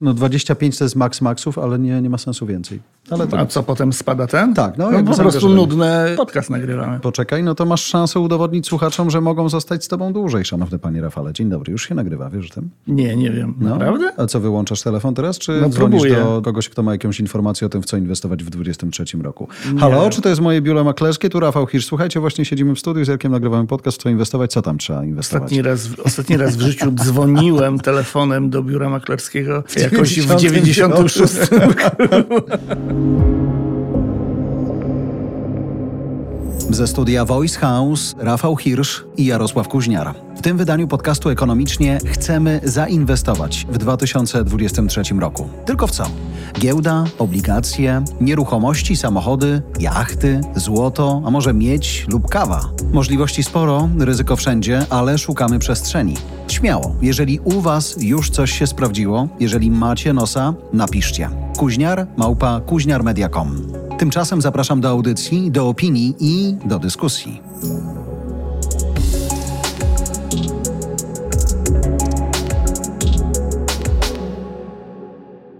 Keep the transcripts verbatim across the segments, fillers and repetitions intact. No dwadzieścia pięć to jest maks maksów, ale nie, nie ma sensu więcej. Ale to... A co, potem spada ten? Tak. No, no po prostu nudny podcast nagrywamy. Poczekaj, no to masz szansę udowodnić słuchaczom, że mogą zostać z tobą dłużej, szanowny panie Rafale. Dzień dobry, już się nagrywa, wiesz o tym? Nie, nie wiem. No. Naprawdę? A co, wyłączasz telefon teraz, czy no, dzwonisz próbuję. do kogoś, kto ma jakąś informację o tym, w co inwestować w dwudziestym trzecim roku? Nie. Halo, czy to jest moje biuro maklerskie? Tu Rafał Hirsch. Słuchajcie, właśnie siedzimy w studiu, z Jarkiem nagrywamy podcast, w co inwestować, co tam trzeba inwestować? Ostatni raz, ostatni raz w życiu dzwoniłem telefonem do biura maklerskiego. Jakoś w dziewięćdziesiątym szóstym roku. Ze studia Voice House Rafał Hirsch i Jarosław Kuźniar. W tym wydaniu podcastu Ekonomicznie chcemy zainwestować w dwa tysiące dwudziestym trzecim roku. Tylko w co? Giełda, obligacje, nieruchomości, samochody, jachty, złoto, a może miedź lub kawa. Możliwości sporo, ryzyko wszędzie, ale szukamy przestrzeni. Śmiało, jeżeli u was już coś się sprawdziło, jeżeli macie nosa, napiszcie. Kuźniar małpa kuźniarmedia kropka com. Tymczasem zapraszam do audycji, do opinii i do dyskusji.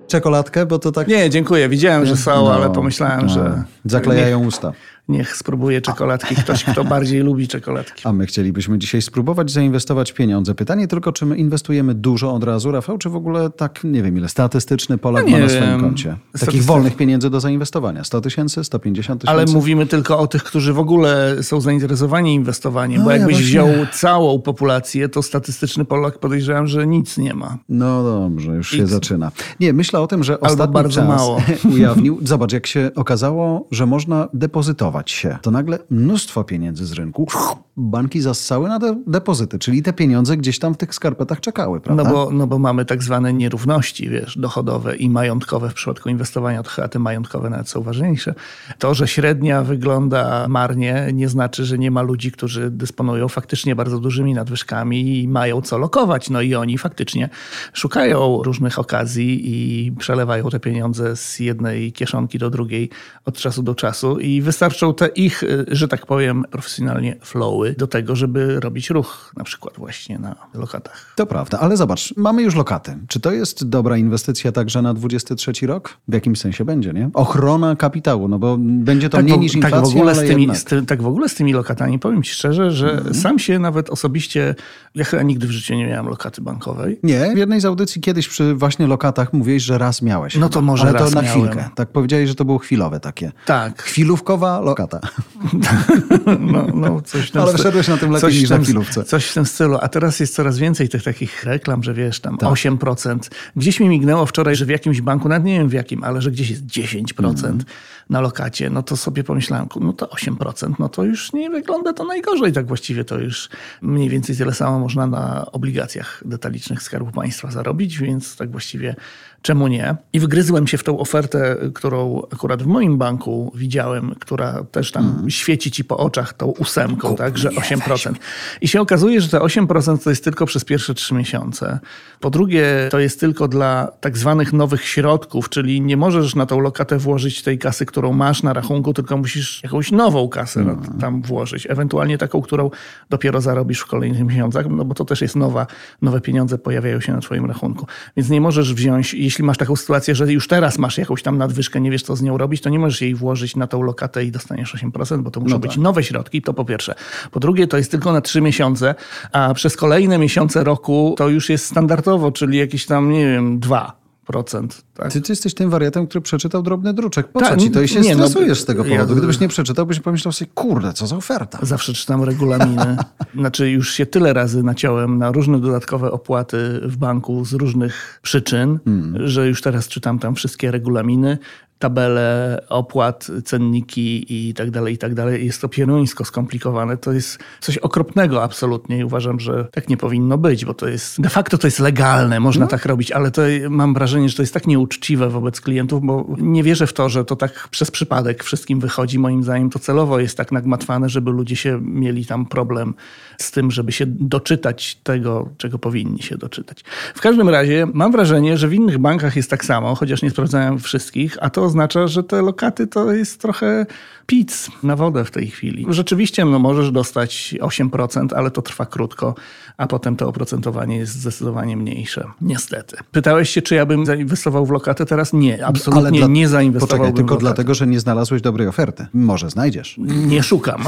Czekoladkę, bo to tak... Nie, dziękuję. Widziałem, że są, no, ale pomyślałem, no, że... Zaklejają niech, usta. Niech spróbuje czekoladki ktoś, kto bardziej lubi czekoladki. A my chcielibyśmy dzisiaj spróbować zainwestować pieniądze. Pytanie tylko, czy my inwestujemy dużo od razu, Rafał, czy w ogóle tak, nie wiem ile, statystyczny Polak no, ma na swoim wiem. koncie. Statystyk... Takich wolnych pieniędzy do zainwestowania. sto tysięcy, sto pięćdziesiąt tysięcy. Ale mówimy tylko o tych, którzy w ogóle są zainteresowani inwestowaniem, no, bo jakbyś ja właśnie... wziął całą populację, to statystyczny Polak podejrzewam, że nic nie ma. No dobrze, już nic. się zaczyna. Nie, myślę o tym, że ostatni bardzo czas mało. ujawnił. Zobacz, jak się okazało, że można depozytować się. To nagle mnóstwo pieniędzy z rynku. Banki zassały na te depozyty, czyli te pieniądze gdzieś tam w tych skarpetach czekały, prawda? No bo, no bo mamy tak zwane nierówności, wiesz, dochodowe i majątkowe w przypadku inwestowania, a te majątkowe nawet są ważniejsze. To, że średnia wygląda marnie, nie znaczy, że nie ma ludzi, którzy dysponują faktycznie bardzo dużymi nadwyżkami i mają co lokować. No i oni faktycznie szukają różnych okazji i i przelewają te pieniądze z jednej kieszonki do drugiej od czasu do czasu i wystarczą te ich, że tak powiem, profesjonalnie flowy do tego, żeby robić ruch na przykład właśnie na lokatach. To prawda, ale zobacz, mamy już lokaty. Czy to jest dobra inwestycja także na dwudziesty trzeci rok? W jakimś sensie będzie, nie? Ochrona kapitału, no bo będzie to tak mniej w, niż inflacja, tak w ogóle z tymi, z ty, Tak w ogóle z tymi lokatami, powiem ci szczerze, że mhm. sam się nawet osobiście, ja chyba nigdy w życiu nie miałem lokaty bankowej. Nie, w jednej z audycji kiedyś przy właśnie lokatach mówiłeś, że raz miałeś. No to może ale raz to na miałem. chwilkę. Tak powiedziałeś, że to było chwilowe takie. Tak. Chwilówkowa lokata. No, no coś tam. Ale wszedłeś na tym lepiej niż na chwilówce. Coś w tym stylu. A teraz jest coraz więcej tych takich reklam, że wiesz, tam tak. osiem procent. Gdzieś mi mignęło wczoraj, że w jakimś banku, nawet nie wiem w jakim, ale że gdzieś jest dziesięć procent mhm. na lokacie. No to sobie pomyślałem, no to osiem procent, no to już nie wygląda to najgorzej. Tak właściwie to już mniej więcej tyle samo można na obligacjach detalicznych Skarbu Państwa zarobić, więc tak właściwie czemu nie? I wgryzłem się w tą ofertę, którą akurat w moim banku widziałem, która też tam mm. świeci ci po oczach tą ósemką, Kup, tak, że osiem procent. Nie, I się okazuje, że te osiem procent to jest tylko przez pierwsze trzy miesiące. Po drugie, to jest tylko dla tak zwanych nowych środków, czyli nie możesz na tą lokatę włożyć tej kasy, którą masz na rachunku, tylko musisz jakąś nową kasę mm. tam włożyć. Ewentualnie taką, którą dopiero zarobisz w kolejnych miesiącach, no bo to też jest nowa, nowe pieniądze pojawiają się na twoim rachunku. Więc nie możesz wziąć, jeśli masz taką sytuację, że już teraz masz jakąś tam nadwyżkę, nie wiesz co z nią robić, to nie możesz jej włożyć na tą lokatę i dostaniesz osiem procent, bo to muszą no tak. być nowe środki, to po pierwsze. Po drugie, to jest tylko na trzy miesiące, a przez kolejne miesiące roku to już jest standardowo, czyli jakieś tam, nie wiem, dwa. Procent, tak? Ty, ty jesteś tym wariatem, który przeczytał drobny druczek. Po Ta, co ci to? I się nie, stresujesz no, z tego powodu. Ja... Gdybyś nie przeczytał, byś pomyślał sobie, kurde, co za oferta. Zawsze czytam regulaminy. Znaczy już się tyle razy naciąłem na różne dodatkowe opłaty w banku z różnych przyczyn, hmm. że już teraz czytam tam wszystkie regulaminy, tabele opłat, cenniki i tak dalej, i tak dalej. Jest to pieruńsko skomplikowane. To jest coś okropnego absolutnie i uważam, że tak nie powinno być, bo to jest, de facto to jest legalne, można no. tak robić, ale to mam wrażenie, że to jest tak nieuczciwe wobec klientów, bo nie wierzę w to, że to tak przez przypadek wszystkim wychodzi. Moim zdaniem to celowo jest tak nagmatwane, żeby ludzie się mieli tam problem z tym, żeby się doczytać tego, czego powinni się doczytać. W każdym razie mam wrażenie, że w innych bankach jest tak samo, chociaż nie sprawdzałem wszystkich, a to oznacza, że te lokaty to jest trochę pic na wodę w tej chwili. Rzeczywiście no, możesz dostać osiem procent, ale to trwa krótko, a potem to oprocentowanie jest zdecydowanie mniejsze. Niestety. Pytałeś się, czy ja bym zainwestował w lokatę teraz? Nie, absolutnie dla... nie zainwestowałbym. Poczekaj, tylko w dlatego, że nie znalazłeś dobrej oferty. Może znajdziesz. Nie szukam.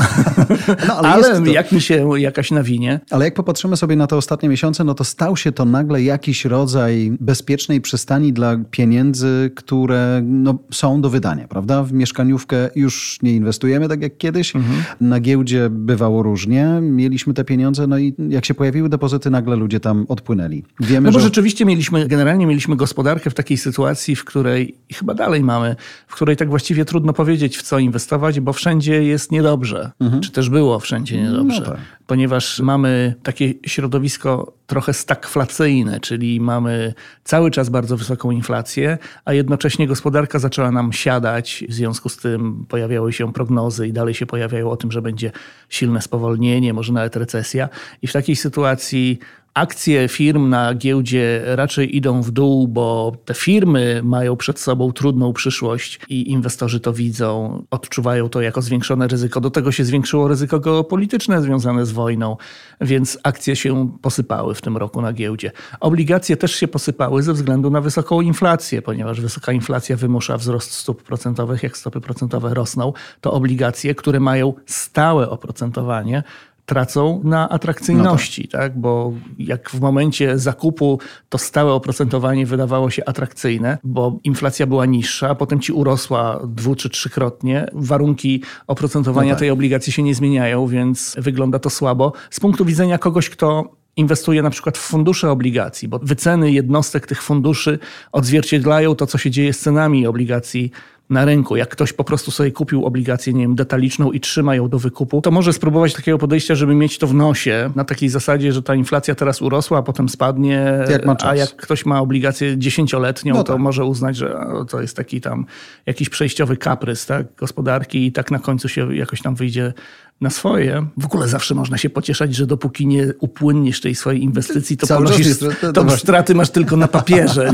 No, ale ale to... jak mi się jakaś nawinie. Ale jak popatrzymy sobie na te ostatnie miesiące, no to stał się to nagle jakiś rodzaj bezpiecznej przystani dla pieniędzy, które no, są do wydania, prawda? W mieszkaniówkę już nie inwestujemy tak jak kiedyś. Mhm. Na giełdzie bywało różnie. Mieliśmy te pieniądze, no i jak się pojawiły depozyty, nagle ludzie tam odpłynęli. Wiemy, no bo że... rzeczywiście mieliśmy, generalnie mieliśmy gospodarkę w takiej sytuacji, w której chyba dalej mamy, w której tak właściwie trudno powiedzieć, w co inwestować, bo wszędzie jest niedobrze. Mhm. Czy też było wszędzie niedobrze. No tak. Ponieważ mamy takie środowisko trochę stagflacyjne, czyli mamy cały czas bardzo wysoką inflację, a jednocześnie gospodarka zaczęła nam siadać. W związku z tym pojawiały się prognozy i dalej się pojawiają o tym, że będzie silne spowolnienie, może nawet recesja. I w takiej sytuacji akcje firm na giełdzie raczej idą w dół, bo te firmy mają przed sobą trudną przyszłość i inwestorzy to widzą, odczuwają to jako zwiększone ryzyko. Do tego się zwiększyło ryzyko geopolityczne związane z wojną, więc akcje się posypały w tym roku na giełdzie. Obligacje też się posypały ze względu na wysoką inflację, ponieważ wysoka inflacja wymusza wzrost stóp procentowych. Jak stopy procentowe rosną, to obligacje, które mają stałe oprocentowanie, tracą na atrakcyjności, no tak. tak? Bo jak w momencie zakupu to stałe oprocentowanie wydawało się atrakcyjne, bo inflacja była niższa, a potem ci urosła dwu czy trzykrotnie. Warunki oprocentowania no tak. tej obligacji się nie zmieniają, więc wygląda to słabo. Z punktu widzenia kogoś, kto inwestuje na przykład w fundusze obligacji, bo wyceny jednostek tych funduszy odzwierciedlają to, co się dzieje z cenami obligacji na rynku. Jak ktoś po prostu sobie kupił obligację, nie wiem, detaliczną i trzyma ją do wykupu, to może spróbować takiego podejścia, żeby mieć to w nosie, na takiej zasadzie, że ta inflacja teraz urosła, a potem spadnie, jak ma czas. A jak ktoś ma obligację dziesięcioletnią, no tak. to może uznać, że to jest taki tam jakiś przejściowy kaprys, tak, gospodarki i tak na końcu się jakoś tam wyjdzie na swoje. W ogóle zawsze można się pocieszać, że dopóki nie upłynniesz tej swojej inwestycji, to ponosisz, to straty masz tylko na papierze.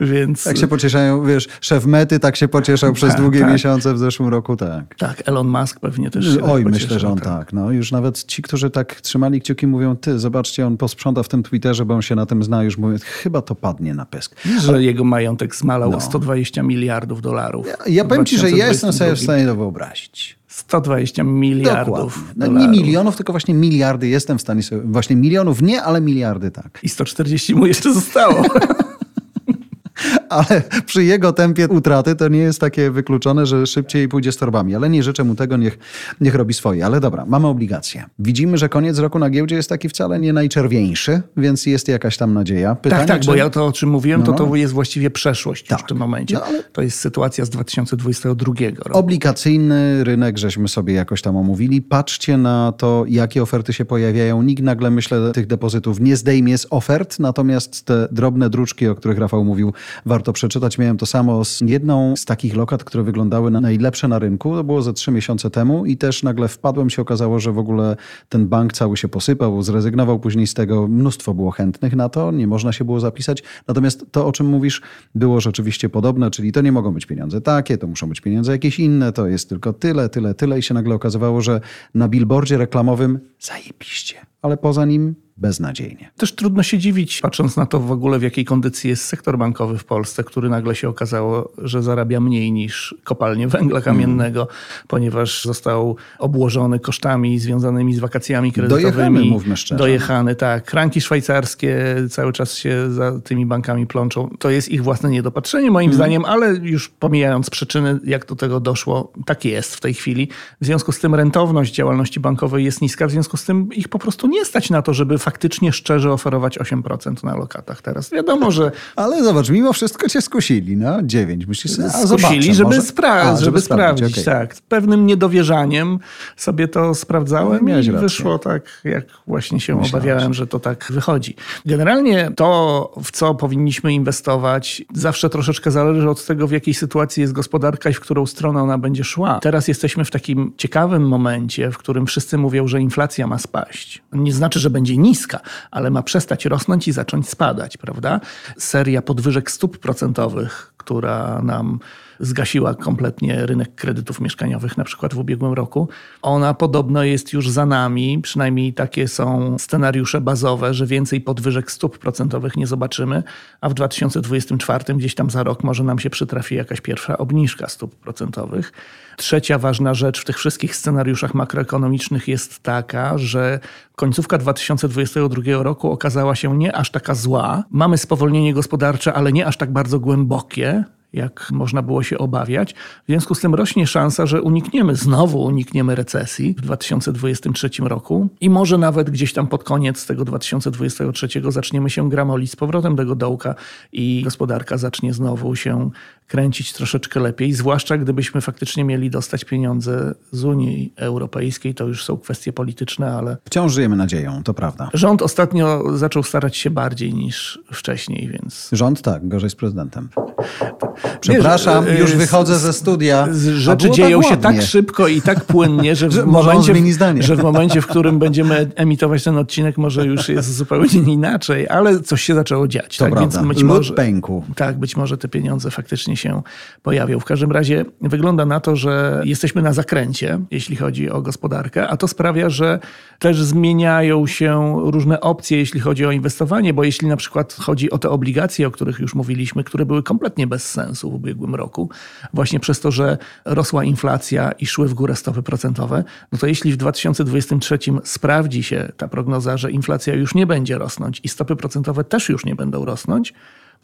Więc... Tak się pocieszają, wiesz, szef Mety tak się pocieszał przez tak, długie tak. miesiące w zeszłym roku, tak. Tak, Elon Musk pewnie też się Oj, tak myślę, że on tak. tak. No, już nawet ci, którzy tak trzymali kciuki, mówią, ty, zobaczcie, on posprząta w tym Twitterze, bo on się na tym zna, już mówią, chyba to padnie na pysk. Że Ale... jego majątek zmalał o no. sto dwadzieścia miliardów dolarów. Ja, ja powiem ci, że ja jestem sobie w stanie to wyobrazić. sto dwadzieścia miliardów. No, nie milionów, tylko właśnie miliardy jestem w stanie sobie... Właśnie milionów nie, ale miliardy tak. I sto czterdzieści mu jeszcze zostało. Ale przy jego tempie utraty to nie jest takie wykluczone, że szybciej pójdzie z torbami. Ale nie życzę mu tego, niech, niech robi swoje. Ale dobra, mamy obligacje. Widzimy, że koniec roku na giełdzie jest taki wcale nie najczerwieńszy, więc jest jakaś tam nadzieja. Pytanie, tak, tak, czy... bo ja to, o czym mówiłem, no, to to jest właściwie przeszłość tak. już w tym momencie. No, ale... To jest sytuacja z dwa tysiące dwudziestego drugiego roku. Obligacyjny rynek żeśmy sobie jakoś tam omówili. Patrzcie na to, jakie oferty się pojawiają. Nikt nagle, myślę, tych depozytów nie zdejmie z ofert, natomiast te drobne druczki, o których Rafał mówił, warto przeczytać. Miałem to samo z jedną z takich lokat, które wyglądały na najlepsze na rynku. To było ze trzy miesiące temu i też nagle wpadłem, się okazało, że w ogóle ten bank cały się posypał, zrezygnował później z tego. Mnóstwo było chętnych na to, nie można się było zapisać. Natomiast to, o czym mówisz, było rzeczywiście podobne, czyli to nie mogą być pieniądze takie, to muszą być pieniądze jakieś inne, to jest tylko tyle, tyle, tyle i się nagle okazywało, że na billboardzie reklamowym zajebiście, ale poza nim beznadziejnie. Też trudno się dziwić, patrząc na to w ogóle, w jakiej kondycji jest sektor bankowy w Polsce, który nagle się okazało, że zarabia mniej niż kopalnie węgla kamiennego, mm. ponieważ został obłożony kosztami związanymi z wakacjami kredytowymi. Dojechany, mówmy szczerze. Dojechany, tak. Kranki szwajcarskie cały czas się za tymi bankami plączą. To jest ich własne niedopatrzenie, moim mm. zdaniem, ale już pomijając przyczyny, jak do tego doszło, tak jest w tej chwili. W związku z tym rentowność działalności bankowej jest niska, w związku z tym ich po prostu nie stać na to, żeby faktycznie szczerze oferować osiem procent na lokatach teraz. Wiadomo, że... Ale zobacz, mimo wszystko cię skusili, no dziewięć. Myślisz, a skusili, zobaczę, żeby, spra- a, żeby, żeby sprawdzić. Okay. Tak. Z pewnym niedowierzaniem sobie to sprawdzałem no, i rację. Wyszło tak, jak właśnie się Myślałem, obawiałem, że to tak wychodzi. Generalnie to, w co powinniśmy inwestować, zawsze troszeczkę zależy od tego, w jakiej sytuacji jest gospodarka i w którą stronę ona będzie szła. Teraz jesteśmy w takim ciekawym momencie, w którym wszyscy mówią, że inflacja ma spaść. Nie znaczy, że będzie nic, ale ma przestać rosnąć i zacząć spadać, prawda? Seria podwyżek stóp procentowych, która nam zgasiła kompletnie rynek kredytów mieszkaniowych, na przykład w ubiegłym roku. Ona podobno jest już za nami, przynajmniej takie są scenariusze bazowe, że więcej podwyżek stóp procentowych nie zobaczymy, a w dwa tysiące dwudziestym czwartym gdzieś tam za rok może nam się przytrafi jakaś pierwsza obniżka stóp procentowych. Trzecia ważna rzecz w tych wszystkich scenariuszach makroekonomicznych jest taka, że końcówka dwa tysiące dwudziestego drugiego roku okazała się nie aż taka zła. Mamy spowolnienie gospodarcze, ale nie aż tak bardzo głębokie, jak można było się obawiać. W związku z tym rośnie szansa, że unikniemy, znowu unikniemy recesji w dwa tysiące dwudziestym trzecim roku i może nawet gdzieś tam pod koniec tego dwa tysiące dwudziestego trzeciego zaczniemy się gramolić z powrotem tego dołka i gospodarka zacznie znowu się kręcić troszeczkę lepiej, zwłaszcza gdybyśmy faktycznie mieli dostać pieniądze z Unii Europejskiej. To już są kwestie polityczne, ale... Wciąż żyjemy nadzieją, to prawda. Rząd ostatnio zaczął starać się bardziej niż wcześniej, więc... Rząd tak, gorzej z prezydentem. Przepraszam, nie, że, już wychodzę ze studia. Rzeczy dzieją tak się tak szybko i tak płynnie, że w, że, momencie, w, że w momencie, w którym będziemy emitować ten odcinek, może już jest zupełnie inaczej, ale coś się zaczęło dziać. To tak, prawda, więc być może, pękł. Tak, być może te pieniądze faktycznie się pojawią. W każdym razie wygląda na to, że jesteśmy na zakręcie, jeśli chodzi o gospodarkę, a to sprawia, że też zmieniają się różne opcje, jeśli chodzi o inwestowanie, bo jeśli na przykład chodzi o te obligacje, o których już mówiliśmy, które były kompletnie bez sensu w ubiegłym roku, właśnie przez to, że rosła inflacja i szły w górę stopy procentowe, no to jeśli w dwa tysiące dwudziestym trzecim sprawdzi się ta prognoza, że inflacja już nie będzie rosnąć i stopy procentowe też już nie będą rosnąć,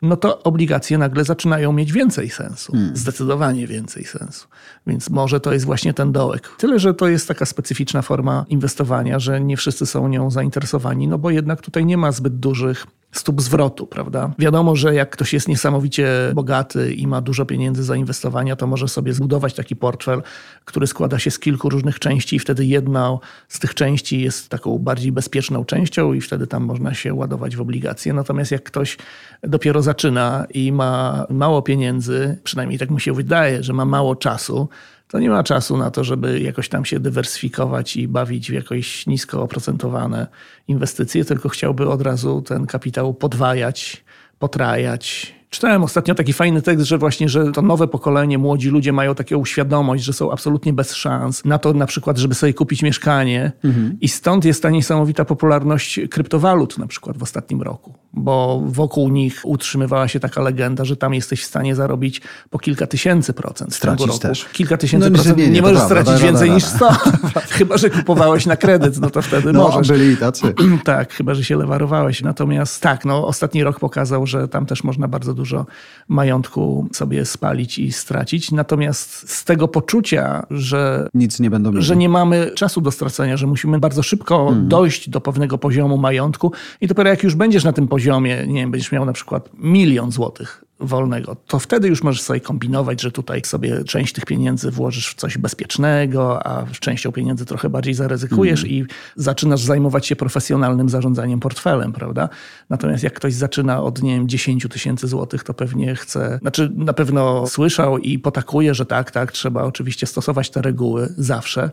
no to obligacje nagle zaczynają mieć więcej sensu. Hmm. Zdecydowanie więcej sensu. Więc może to jest właśnie ten dołek. Tyle, że to jest taka specyficzna forma inwestowania, że nie wszyscy są nią zainteresowani, no bo jednak tutaj nie ma zbyt dużych stóp zwrotu, prawda? Wiadomo, że jak ktoś jest niesamowicie bogaty i ma dużo pieniędzy zainwestowania, to może sobie zbudować taki portfel, który składa się z kilku różnych części i wtedy jedna z tych części jest taką bardziej bezpieczną częścią i wtedy tam można się ładować w obligacje. Natomiast jak ktoś dopiero zaczyna i ma mało pieniędzy, przynajmniej tak mu się wydaje, że ma mało czasu, to nie ma czasu na to, żeby jakoś tam się dywersyfikować i bawić w jakoś nisko oprocentowane inwestycje, tylko chciałby od razu ten kapitał podwajać, potrajać. Czytałem ostatnio taki fajny tekst, że właśnie, że to nowe pokolenie, młodzi ludzie mają taką świadomość, że są absolutnie bez szans na to na przykład, żeby sobie kupić mieszkanie. Mhm. I stąd jest ta niesamowita popularność kryptowalut na przykład w ostatnim roku, bo wokół nich utrzymywała się taka legenda, że tam jesteś w stanie zarobić po kilka tysięcy procent. Stracić też. Kilka tysięcy no, procent. Nie, nie, nie możesz prawda, stracić prawda, więcej prawda, niż sto. Chyba, że kupowałeś na kredyt, no to wtedy no, możesz. Byli i tacy. Tak, chyba, że się lewarowałeś. Natomiast tak, no ostatni rok pokazał, że tam też można bardzo dużo dużo majątku sobie spalić i stracić. Natomiast z tego poczucia, że, nic nie, będą że nie mamy czasu do stracenia, że musimy bardzo szybko mm. dojść do pewnego poziomu majątku i dopiero jak już będziesz na tym poziomie, nie wiem, będziesz miał na przykład milion złotych wolnego, to wtedy już możesz sobie kombinować, że tutaj sobie część tych pieniędzy włożysz w coś bezpiecznego, a częścią pieniędzy trochę bardziej zaryzykujesz mm. i zaczynasz zajmować się profesjonalnym zarządzaniem portfelem, prawda? Natomiast jak ktoś zaczyna od, nie wiem, dziesięć tysięcy złotych, to pewnie chce, znaczy na pewno słyszał i potakuje, że tak, tak, trzeba oczywiście stosować te reguły zawsze,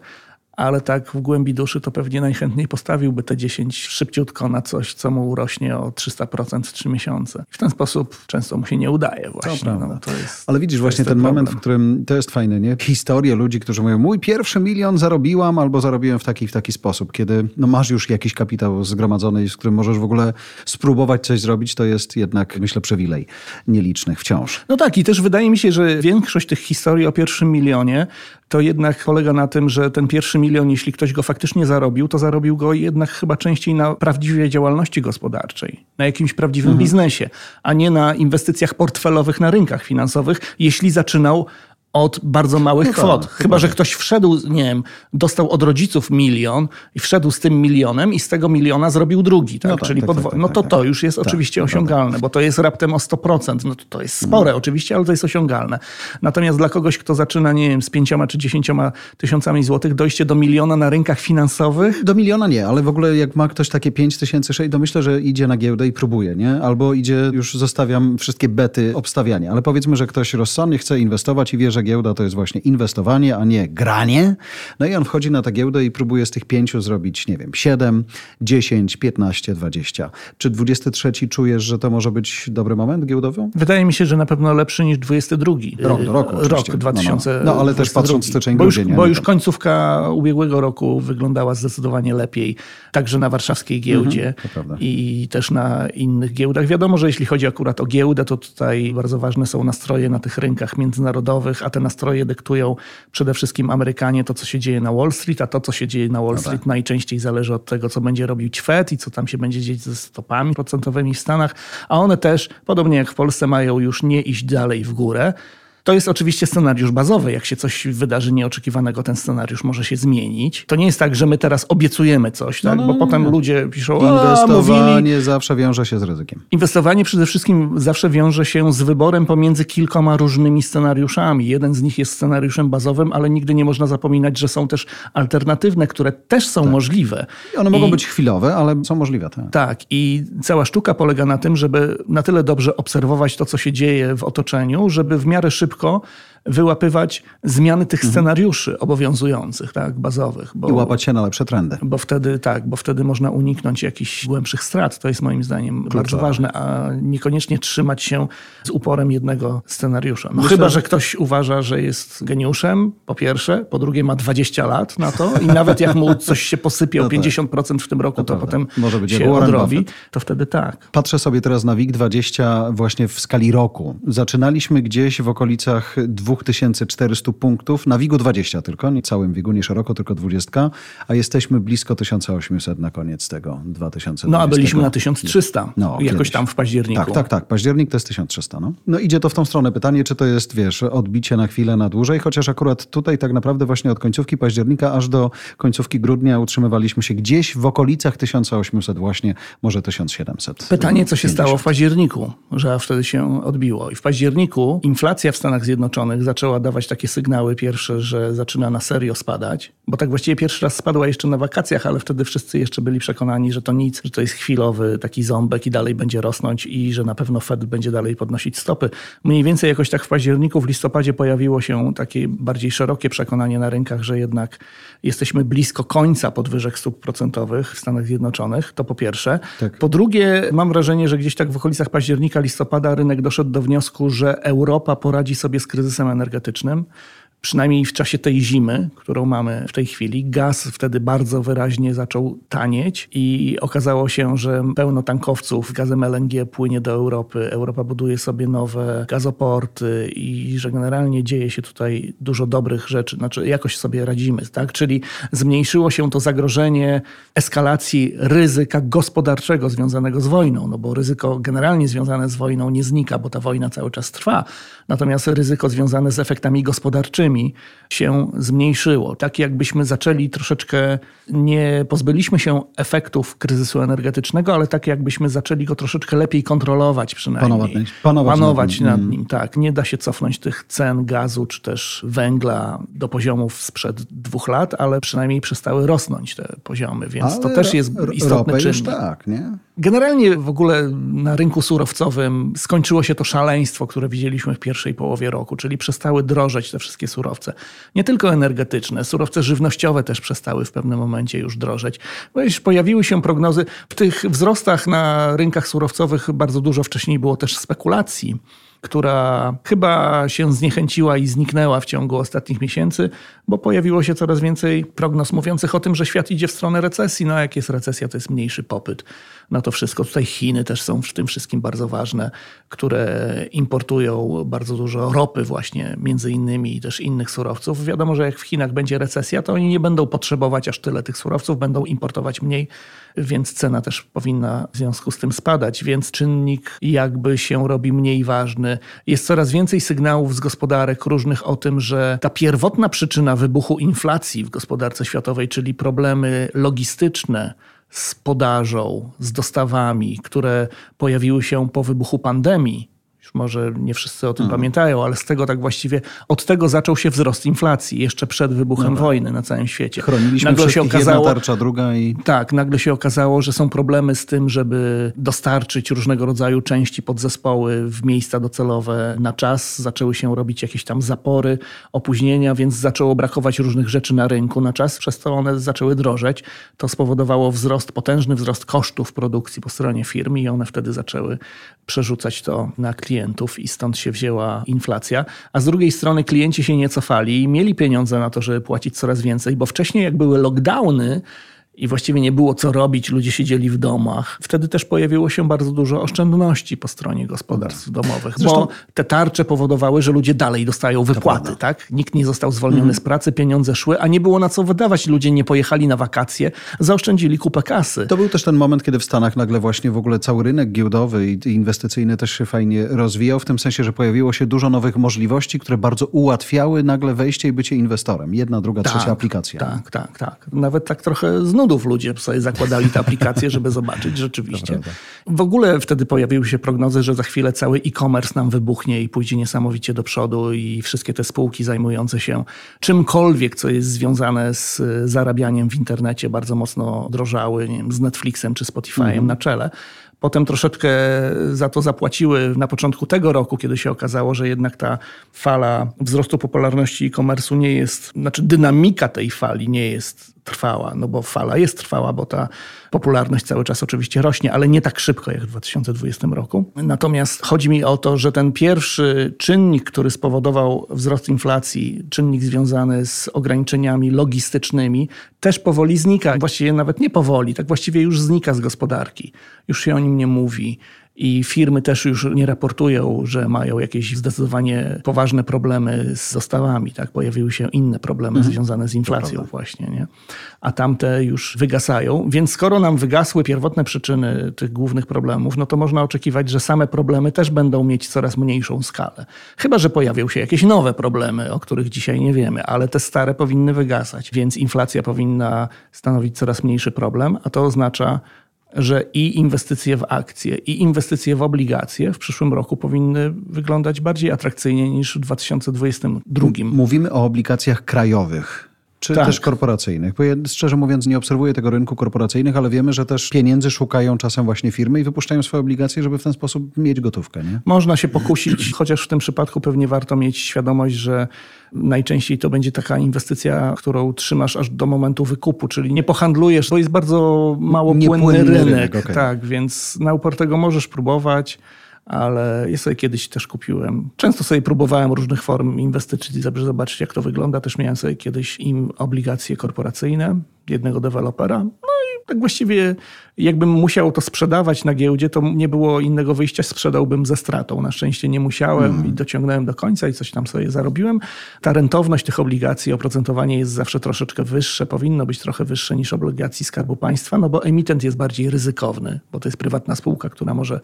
ale tak w głębi duszy to pewnie najchętniej postawiłby te dziesięć szybciutko na coś, co mu urośnie o trzysta procent w trzy miesiące. I w ten sposób często mu się nie udaje właśnie. No, to jest, ale widzisz to właśnie jest ten, ten moment, w którym to jest fajne, nie? Historie ludzi, którzy mówią, mój pierwszy milion zarobiłam albo zarobiłem w taki w taki sposób. Kiedy no, masz już jakiś kapitał zgromadzony, z którym możesz w ogóle spróbować coś zrobić, to jest jednak, myślę, przywilej nielicznych wciąż. No tak i też wydaje mi się, że większość tych historii o pierwszym milionie to jednak polega na tym, że ten pierwszy milion, jeśli ktoś go faktycznie zarobił, to zarobił go jednak chyba częściej na prawdziwej działalności gospodarczej, na jakimś prawdziwym mhm. biznesie, a nie na inwestycjach portfelowych na rynkach finansowych, jeśli zaczynał od bardzo małych no to, kwot. Chyba, chyba, że ktoś wszedł, nie wiem, dostał od rodziców milion i wszedł z tym milionem i z tego miliona zrobił drugi. Tak? No tak, czyli tak, podwo- tak, no to tak, to już jest tak, oczywiście tak, osiągalne, tak. Bo to jest raptem o sto procent. No to, to jest spore hmm. oczywiście, ale to jest osiągalne. Natomiast dla kogoś, kto zaczyna, nie wiem, z pięcioma czy dziesięcioma tysiącami złotych, dojście do miliona na rynkach finansowych? Do miliona nie, ale w ogóle jak ma ktoś takie pięć tysięcy, sześć, to myślę, że idzie na giełdę i próbuje, nie? Albo idzie, już zostawiam wszystkie bety obstawiania. Ale powiedzmy, że ktoś rozsądnie chce inwestować i wie, że że giełda to jest właśnie inwestowanie, a nie granie. No i on wchodzi na tę giełdę i próbuje z tych pięciu zrobić, nie wiem, siedem, dziesięć, piętnaście, dwadzieścia. Czy dwudziesty trzeci czujesz, że to może być dobry moment giełdowy? Wydaje mi się, że na pewno lepszy niż dwudziesty drugi. Rok do roku oczywiście. Rok dwa tysiące dwudziesty drugi. No, no. no ale też patrząc styczeń, grudzień. Bo już, bo już końcówka ubiegłego roku wyglądała zdecydowanie lepiej. Także na warszawskiej giełdzie mhm, i też na innych giełdach. Wiadomo, że jeśli chodzi akurat o giełdę, to tutaj bardzo ważne są nastroje na tych rynkach międzynarodowych, a te nastroje dyktują przede wszystkim Amerykanie to, co się dzieje na Wall Street, a to, co się dzieje na Wall Street najczęściej zależy od tego, co będzie robił Fed i co tam się będzie dzieć ze stopami procentowymi w Stanach, a one też, podobnie jak w Polsce, mają już nie iść dalej w górę. To jest oczywiście scenariusz bazowy. Jak się coś wydarzy nieoczekiwanego, ten scenariusz może się zmienić. To nie jest tak, że my teraz obiecujemy coś, tak? No, no, bo potem no. ludzie piszą... Inwestowanie a, mówili... zawsze wiąże się z ryzykiem. Inwestowanie przede wszystkim zawsze wiąże się z wyborem pomiędzy kilkoma różnymi scenariuszami. Jeden z nich jest scenariuszem bazowym, ale nigdy nie można zapominać, że są też alternatywne, które też są tak. możliwe. I one I... mogą być chwilowe, ale są możliwe. Tak. tak. I cała sztuka polega na tym, żeby na tyle dobrze obserwować to, co się dzieje w otoczeniu, żeby w miarę szybko wyłapywać zmiany tych scenariuszy mhm. obowiązujących, tak, bazowych. Bo, I łapać się na lepsze trendy. Bo wtedy, tak, bo wtedy można uniknąć jakichś głębszych strat. To jest moim zdaniem Kluczowe. bardzo ważne, a niekoniecznie trzymać się z uporem jednego scenariusza. No, Myślę, chyba, że ktoś uważa, że jest geniuszem, po pierwsze, po drugie ma dwadzieścia lat na to i nawet jak mu coś się posypie o pięćdziesiąt procent w tym roku, to, to potem może być się odrobi, to wtedy tak. Patrzę sobie teraz na WIG dwadzieścia właśnie w skali roku. Zaczynaliśmy gdzieś w okolicy dwa tysiące czterysta punktów, na WIG-u dwadzieścia tylko, nie całym WIG-u, nie szeroko, tylko dwudziestka, a jesteśmy blisko tysiąc osiemset na koniec tego dwa tysiące dwudziestego. No a byliśmy na tysiąc trzysta, no, jakoś kiedyś. tam w październiku. Tak, tak, tak. Październik to jest tysiąc trzysta. No. no idzie to w tą stronę. Pytanie, czy to jest, wiesz, odbicie na chwilę, na dłużej, chociaż akurat tutaj tak naprawdę właśnie od końcówki października aż do końcówki grudnia utrzymywaliśmy się gdzieś w okolicach tysiąc osiemset właśnie, może tysiąc siedemset. Pytanie, co się pięćdziesiąt stało w październiku, że wtedy się odbiło. I w październiku inflacja w Stanach Zjednoczonych zaczęła dawać takie sygnały pierwsze, że zaczyna na serio spadać, bo tak właściwie pierwszy raz spadła jeszcze na wakacjach, ale wtedy wszyscy jeszcze byli przekonani, że to nic, że to jest chwilowy taki ząbek i dalej będzie rosnąć i że na pewno Fed będzie dalej podnosić stopy. Mniej więcej jakoś tak w październiku, w listopadzie pojawiło się takie bardziej szerokie przekonanie na rynkach, że jednak jesteśmy blisko końca podwyżek stóp procentowych w Stanach Zjednoczonych, to po pierwsze. Tak. Po drugie, mam wrażenie, że gdzieś tak w okolicach października, listopada rynek doszedł do wniosku, że Europa poradzi sobie z kryzysem energetycznym, przynajmniej w czasie tej zimy, którą mamy w tej chwili. Gaz wtedy bardzo wyraźnie zaczął tanieć i okazało się, że pełno tankowców gazem L N G płynie do Europy. Europa buduje sobie nowe gazoporty i że generalnie dzieje się tutaj dużo dobrych rzeczy. Znaczy jakoś sobie radzimy, tak? Czyli zmniejszyło się to zagrożenie eskalacji ryzyka gospodarczego związanego z wojną, no bo ryzyko generalnie związane z wojną nie znika, bo ta wojna cały czas trwa. Natomiast ryzyko związane z efektami gospodarczymi się zmniejszyło. Tak jakbyśmy zaczęli troszeczkę, nie pozbyliśmy się efektów kryzysu energetycznego, ale tak jakbyśmy zaczęli go troszeczkę lepiej kontrolować przynajmniej. Panować, panować, panować nad nim. nad nim. Tak, nie da się cofnąć tych cen gazu czy też węgla do poziomów sprzed dwóch lat, ale przynajmniej przestały rosnąć te poziomy, więc ale to też jest istotny czynnik. Tak, nie? Generalnie w ogóle na rynku surowcowym skończyło się to szaleństwo, które widzieliśmy w pierwszej połowie roku, czyli przestały drożeć te wszystkie surowce. Nie tylko energetyczne, surowce żywnościowe też przestały w pewnym momencie już drożeć. Bo już pojawiły się prognozy. W tych wzrostach na rynkach surowcowych bardzo dużo wcześniej było też spekulacji, która chyba się zniechęciła i zniknęła w ciągu ostatnich miesięcy, bo pojawiło się coraz więcej prognoz mówiących o tym, że świat idzie w stronę recesji. No a jak jest recesja, to jest mniejszy popyt na to wszystko. Tutaj Chiny też są w tym wszystkim bardzo ważne, które importują bardzo dużo ropy właśnie, między innymi i też innych surowców. Wiadomo, że jak w Chinach będzie recesja, to oni nie będą potrzebować aż tyle tych surowców, będą importować mniej, więc cena też powinna w związku z tym spadać. Więc czynnik jakby się robi mniej ważny. Jest coraz więcej sygnałów z gospodarek różnych o tym, że ta pierwotna przyczyna wybuchu inflacji w gospodarce światowej, czyli problemy logistyczne z podażą, z dostawami, które pojawiły się po wybuchu pandemii Już może nie wszyscy o tym mhm. pamiętają, ale z tego tak właściwie, od tego zaczął się wzrost inflacji, jeszcze przed wybuchem no wojny na całym świecie. Chroniliśmy nagle się okazało, jedna tarcza, druga i... Tak, nagle się okazało, że są problemy z tym, żeby dostarczyć różnego rodzaju części, podzespoły w miejsca docelowe na czas. Zaczęły się robić jakieś tam zapory, opóźnienia, więc zaczęło brakować różnych rzeczy na rynku na czas, przez co one zaczęły drożeć. To spowodowało wzrost, potężny wzrost kosztów produkcji po stronie firm i one wtedy zaczęły przerzucać to na klientów. klientów i stąd się wzięła inflacja, a z drugiej strony klienci się nie cofali i mieli pieniądze na to, żeby płacić coraz więcej, bo wcześniej jak były lockdowny i właściwie nie było co robić, ludzie siedzieli w domach, wtedy też pojawiło się bardzo dużo oszczędności po stronie gospodarstw domowych, Zresztą... bo te tarcze powodowały, że ludzie dalej dostają wypłaty, tak? Nikt nie został zwolniony mm. z pracy, pieniądze szły, a nie było na co wydawać, ludzie nie pojechali na wakacje, zaoszczędzili kupę kasy. To był też ten moment, kiedy w Stanach nagle właśnie w ogóle cały rynek giełdowy i inwestycyjny też się fajnie rozwijał, w tym sensie, że pojawiło się dużo nowych możliwości, które bardzo ułatwiały nagle wejście i bycie inwestorem. Jedna, druga, tak, trzecia aplikacja. Tak, tak, tak. Nawet tak trochę z nudów ludzie sobie zakładali te aplikacje, żeby zobaczyć rzeczywiście. W ogóle wtedy pojawiły się prognozy, że za chwilę cały e-commerce nam wybuchnie i pójdzie niesamowicie do przodu i wszystkie te spółki zajmujące się czymkolwiek, co jest związane z zarabianiem w internecie, bardzo mocno drożały, nie wiem, z Netflixem czy Spotify'em mhm. na czele. Potem troszeczkę za to zapłaciły na początku tego roku, kiedy się okazało, że jednak ta fala wzrostu popularności e-commerce'u nie jest, znaczy dynamika tej fali nie jest trwała, no bo fala jest trwała, bo ta popularność cały czas oczywiście rośnie, ale nie tak szybko jak w dwa tysiące dwudziestym roku. Natomiast chodzi mi o to, że ten pierwszy czynnik, który spowodował wzrost inflacji, czynnik związany z ograniczeniami logistycznymi, też powoli znika. Właściwie nawet nie powoli, tak właściwie już znika z gospodarki. Już się o nim nie mówi. I firmy też już nie raportują, że mają jakieś zdecydowanie poważne problemy z dostawami. Tak? Pojawiły się inne problemy mhm. związane z inflacją właśnie, nie? A tamte już wygasają. Więc skoro nam wygasły pierwotne przyczyny tych głównych problemów, no to można oczekiwać, że same problemy też będą mieć coraz mniejszą skalę. Chyba że pojawią się jakieś nowe problemy, o których dzisiaj nie wiemy, ale te stare powinny wygasać. Więc inflacja powinna stanowić coraz mniejszy problem, a to oznacza, że i inwestycje w akcje, i inwestycje w obligacje w przyszłym roku powinny wyglądać bardziej atrakcyjnie niż w dwa tysiące dwudziestym drugim. Mówimy o obligacjach krajowych. Czy tak. też korporacyjnych? Bo ja, szczerze mówiąc, nie obserwuję tego rynku korporacyjnych, ale wiemy, że też pieniędzy szukają czasem właśnie firmy i wypuszczają swoje obligacje, żeby w ten sposób mieć gotówkę, nie? Można się pokusić, chociaż w tym przypadku pewnie warto mieć świadomość, że najczęściej to będzie taka inwestycja, którą trzymasz aż do momentu wykupu, czyli nie pohandlujesz, to jest bardzo mało płynny rynek. rynek okay. Tak, więc na upór tego możesz próbować. Ale ja sobie kiedyś też kupiłem. Często sobie próbowałem różnych form inwestycji, żeby zobaczyć, jak to wygląda. Też miałem sobie kiedyś im obligacje korporacyjne jednego dewelopera. No i tak właściwie jakbym musiał to sprzedawać na giełdzie, to nie było innego wyjścia. Sprzedałbym ze stratą. Na szczęście nie musiałem mm. i dociągnąłem do końca i coś tam sobie zarobiłem. Ta rentowność tych obligacji, oprocentowanie jest zawsze troszeczkę wyższe. Powinno być trochę wyższe niż obligacji Skarbu Państwa, no bo emitent jest bardziej ryzykowny, bo to jest prywatna spółka, która może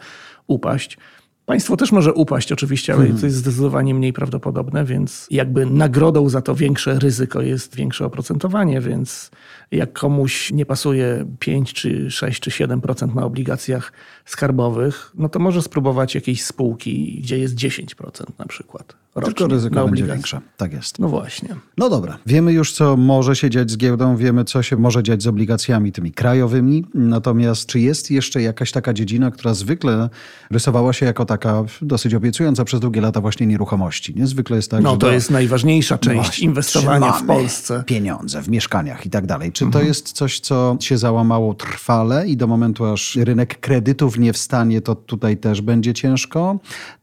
upaść. Państwo też może upaść oczywiście, ale hmm. to jest zdecydowanie mniej prawdopodobne, więc jakby nagrodą za to większe ryzyko jest większe oprocentowanie, więc jak komuś nie pasuje pięć, czy sześć, czy siedem procent na obligacjach skarbowych, no to może spróbować jakiejś spółki, gdzie jest dziesięć procent na przykład. Tylko ryzyko będzie większe. Tak jest. No właśnie. No dobra. Wiemy już, co może się dziać z giełdą, wiemy, co się może dziać z obligacjami tymi krajowymi. Natomiast czy jest jeszcze jakaś taka dziedzina, która zwykle rysowała się jako taka dosyć obiecująca przez długie lata właśnie nieruchomości? Nie? Zwykle jest tak, no, że... No to do... jest najważniejsza część właśnie, inwestowania w Polsce. Pieniądze w mieszkaniach i tak dalej. Czy mhm. to jest coś, co się załamało trwale i do momentu, aż rynek kredytów nie wstanie, to tutaj też będzie ciężko?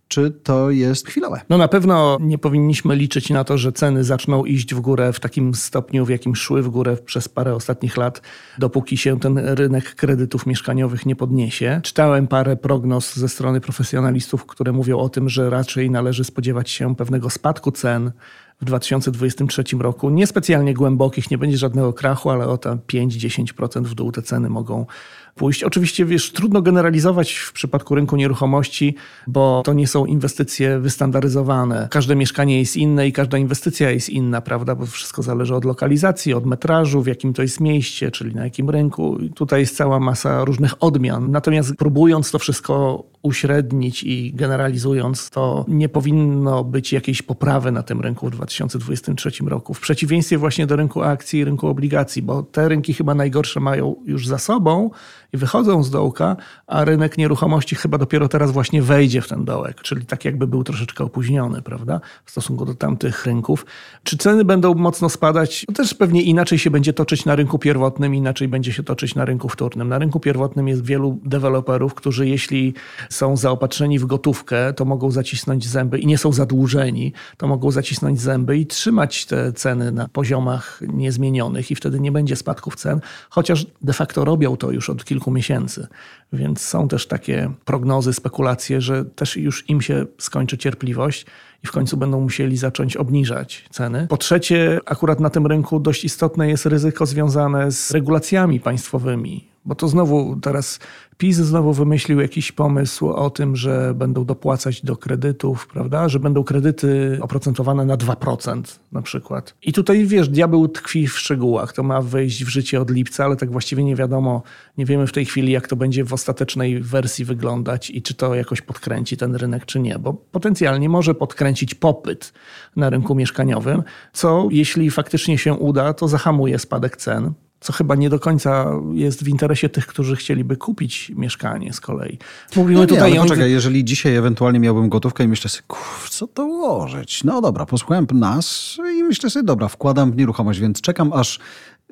Czy to jest chwilowe? No na pewno nie powinniśmy liczyć na to, że ceny zaczną iść w górę w takim stopniu, w jakim szły w górę przez parę ostatnich lat, dopóki się ten rynek kredytów mieszkaniowych nie podniesie. Czytałem parę prognoz ze strony profesjonalistów, które mówią o tym, że raczej należy spodziewać się pewnego spadku cen w dwa tysiące dwudziestym trzecim roku. Niespecjalnie głębokich, nie będzie żadnego krachu, ale o tam pięć do dziesięciu procent w dół te ceny mogą pójść. Oczywiście, wiesz, trudno generalizować w przypadku rynku nieruchomości, bo to nie są inwestycje wystandaryzowane. Każde mieszkanie jest inne i każda inwestycja jest inna, prawda? Bo wszystko zależy od lokalizacji, od metrażu, w jakim to jest mieście, czyli na jakim rynku. I tutaj jest cała masa różnych odmian. Natomiast próbując to wszystko uśrednić i generalizując, to nie powinno być jakiejś poprawy na tym rynku w dwa tysiące dwudziestym trzecim roku. W przeciwieństwie właśnie do rynku akcji i rynku obligacji, bo te rynki chyba najgorsze mają już za sobą i wychodzą z dołka, a rynek nieruchomości chyba dopiero teraz właśnie wejdzie w ten dołek, czyli tak jakby był troszeczkę opóźniony, prawda, w stosunku do tamtych rynków. Czy ceny będą mocno spadać? To też pewnie inaczej się będzie toczyć na rynku pierwotnym, inaczej będzie się toczyć na rynku wtórnym. Na rynku pierwotnym jest wielu deweloperów, którzy jeśli są zaopatrzeni w gotówkę, to mogą zacisnąć zęby i nie są zadłużeni, to mogą zacisnąć zęby i trzymać te ceny na poziomach niezmienionych i wtedy nie będzie spadków cen, chociaż de facto robią to już od kilku miesięcy. Więc są też takie prognozy, spekulacje, że też już im się skończy cierpliwość i w końcu będą musieli zacząć obniżać ceny. Po trzecie, akurat na tym rynku dość istotne jest ryzyko związane z regulacjami państwowymi. Bo to znowu teraz PiS znowu wymyślił jakiś pomysł o tym, że będą dopłacać do kredytów, prawda? Że będą kredyty oprocentowane na dwa procent na przykład. I tutaj wiesz, diabeł tkwi w szczegółach. To ma wejść w życie od lipca, ale tak właściwie nie wiadomo, nie wiemy w tej chwili, jak to będzie w ostatecznej wersji wyglądać i czy to jakoś podkręci ten rynek, czy nie. Bo potencjalnie może podkręcić popyt na rynku mieszkaniowym, co jeśli faktycznie się uda, to zahamuje spadek cen. Co chyba nie do końca jest w interesie tych, którzy chcieliby kupić mieszkanie z kolei. Mówimy no nie, tutaj o... Czekaj, jeżeli dzisiaj ewentualnie miałbym gotówkę i myślę sobie, kurw, co to ułożyć? No dobra, posłuchałem nas i myślę sobie, dobra, wkładam w nieruchomość, więc czekam aż,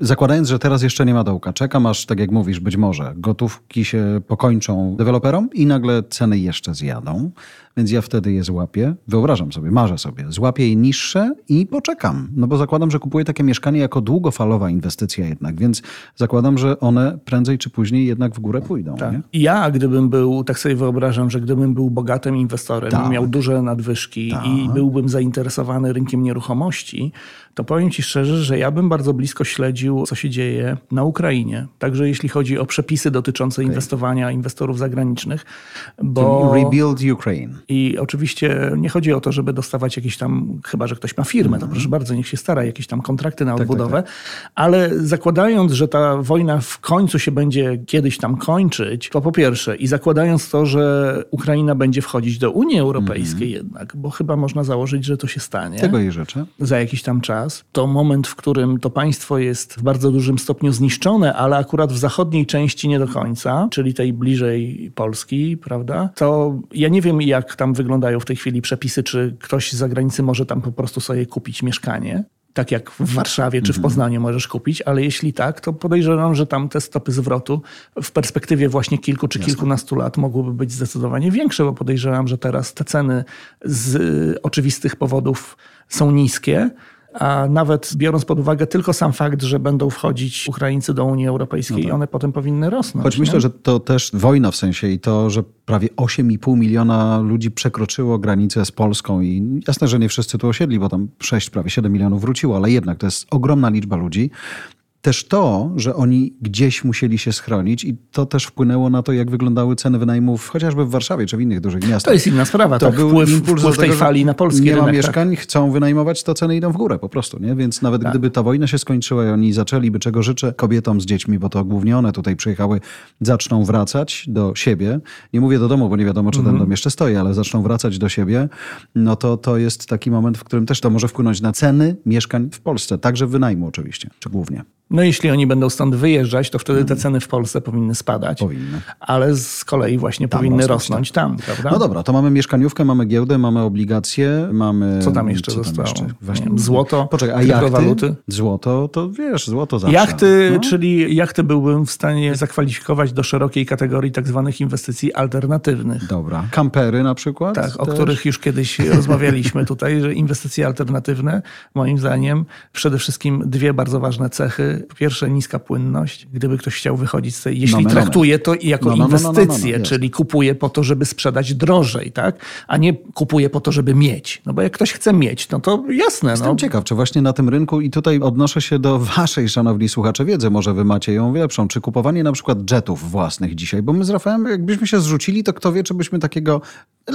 zakładając, że teraz jeszcze nie ma dołka, czekam aż, tak jak mówisz, być może gotówki się pokończą deweloperom i nagle ceny jeszcze zjadą, więc ja wtedy je złapię, wyobrażam sobie, marzę sobie, złapię je niższe i poczekam, no bo zakładam, że kupuję takie mieszkanie jako długofalowa inwestycja jednak, więc zakładam, że one prędzej czy później jednak w górę pójdą. Tak. Nie? Ja gdybym był, tak sobie wyobrażam, że gdybym był bogatym inwestorem, tak. miał duże nadwyżki tak. i byłbym zainteresowany rynkiem nieruchomości, to powiem ci szczerze, że ja bym bardzo blisko śledził, co się dzieje na Ukrainie. Także jeśli chodzi o przepisy dotyczące okay. inwestowania inwestorów zagranicznych. Bo... Rebuild Ukraine. I oczywiście nie chodzi o to, żeby dostawać jakieś tam, chyba że ktoś ma firmę, to proszę bardzo, niech się stara, jakieś tam kontrakty na odbudowę. Tak, tak, tak. Ale zakładając, że ta wojna w końcu się będzie kiedyś tam kończyć, to po pierwsze i zakładając to, że Ukraina będzie wchodzić do Unii Europejskiej mm-hmm. jednak, bo chyba można założyć, że to się stanie. Tego jej życzę. Za jakiś tam czas. To moment, w którym to państwo jest w bardzo dużym stopniu zniszczone, ale akurat w zachodniej części nie do końca, czyli tej bliżej Polski, prawda? To ja nie wiem, jak tam wyglądają w tej chwili przepisy, czy ktoś z zagranicy może tam po prostu sobie kupić mieszkanie, tak jak w Warszawie czy w Poznaniu możesz kupić, ale jeśli tak, to podejrzewam, że tam te stopy zwrotu w perspektywie właśnie kilku czy Jasne. kilkunastu lat mogłyby być zdecydowanie większe, bo podejrzewam, że teraz te ceny z oczywistych powodów są niskie. A nawet biorąc pod uwagę tylko sam fakt, że będą wchodzić Ukraińcy do Unii Europejskiej, no tak. one potem powinny rosnąć. Choć nie? myślę, że to też wojna w sensie i to, że prawie osiem i pół miliona ludzi przekroczyło granicę z Polską i jasne, że nie wszyscy tu osiedli, bo tam sześć, prawie siedem milionów wróciło, ale jednak to jest ogromna liczba ludzi. Też to, że oni gdzieś musieli się schronić i to też wpłynęło na to, jak wyglądały ceny wynajmów chociażby w Warszawie czy w innych dużych miastach. To jest inna sprawa. To tak, był wpływ, impuls wpływ tego, tej fali na polski rynek. Nie ma mieszkań, tak? chcą wynajmować, to ceny idą w górę po prostu. Nie? Więc nawet tak. gdyby ta wojna się skończyła i oni zaczęliby, czego życzę kobietom z dziećmi, bo to głównie one tutaj przyjechały, zaczną wracać do siebie. Nie mówię do domu, bo nie wiadomo, czy mm-hmm. ten dom jeszcze stoi, ale zaczną wracać do siebie. No to to jest taki moment, w którym też to może wpłynąć na ceny mieszkań w Polsce. Także wynajmu oczywiście, czy głównie. No jeśli oni będą stąd wyjeżdżać, to wtedy te ceny w Polsce powinny spadać, powinny. ale z kolei właśnie tam powinny rosnąć, rosnąć tam, prawda? No dobra, to mamy mieszkaniówkę, mamy giełdę, mamy obligacje, mamy... Co tam jeszcze co tam zostało? Jeszcze? Właśnie złoto, Poczekaj, a jachty? Złoto, to wiesz, złoto zawsze. Jachty, no? czyli jachty byłbym w stanie zakwalifikować do szerokiej kategorii tak zwanych inwestycji alternatywnych. Dobra. Kampery na przykład? Tak, też? O których już kiedyś rozmawialiśmy tutaj, że inwestycje alternatywne, moim zdaniem, przede wszystkim dwie bardzo ważne cechy. po pierwsze niska płynność, gdyby ktoś chciał wychodzić z tej, jeśli no, no, traktuje to jako no, no, inwestycję, no, no, no, no, no, czyli kupuje po to, żeby sprzedać drożej, tak? A nie kupuje po to, żeby mieć. No bo jak ktoś chce mieć, no to jasne. Jestem no. ciekaw, czy właśnie na tym rynku, i tutaj odnoszę się do waszej, szanowni słuchacze, wiedzy, może wy macie ją lepszą, czy kupowanie na przykład jetów własnych dzisiaj, bo my z Rafałem, jakbyśmy się zrzucili, to kto wie, czy byśmy takiego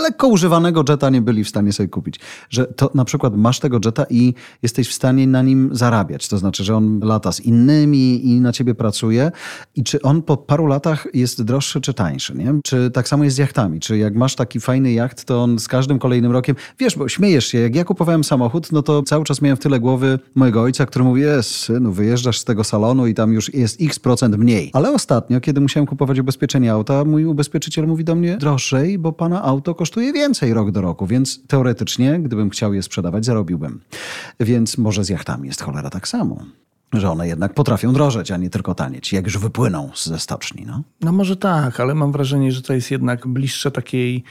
lekko używanego jeta nie byli w stanie sobie kupić. Że to na przykład masz tego jeta i jesteś w stanie na nim zarabiać. To znaczy, że on lata z innymi i na ciebie pracuje. I czy on po paru latach jest droższy czy tańszy, nie? Czy tak samo jest z jachtami? Czy jak masz taki fajny jacht, to on z każdym kolejnym rokiem... Wiesz, bo śmiejesz się. Jak ja kupowałem samochód, no to cały czas miałem w tyle głowy mojego ojca, który mówi, jest synu, wyjeżdżasz z tego salonu i tam już jest x procent mniej. Ale ostatnio, kiedy musiałem kupować ubezpieczenie auta, mój ubezpieczyciel mówi do mnie, drożej, bo pana auto kosztuje więcej rok do roku, więc teoretycznie, gdybym chciał je sprzedawać, zarobiłbym. Więc może z jachtami jest cholera tak samo. Że one jednak potrafią drożeć, a nie tylko tanieć, jak już wypłyną ze stoczni. No, no może tak, ale mam wrażenie, że to jest jednak bliższe takiej...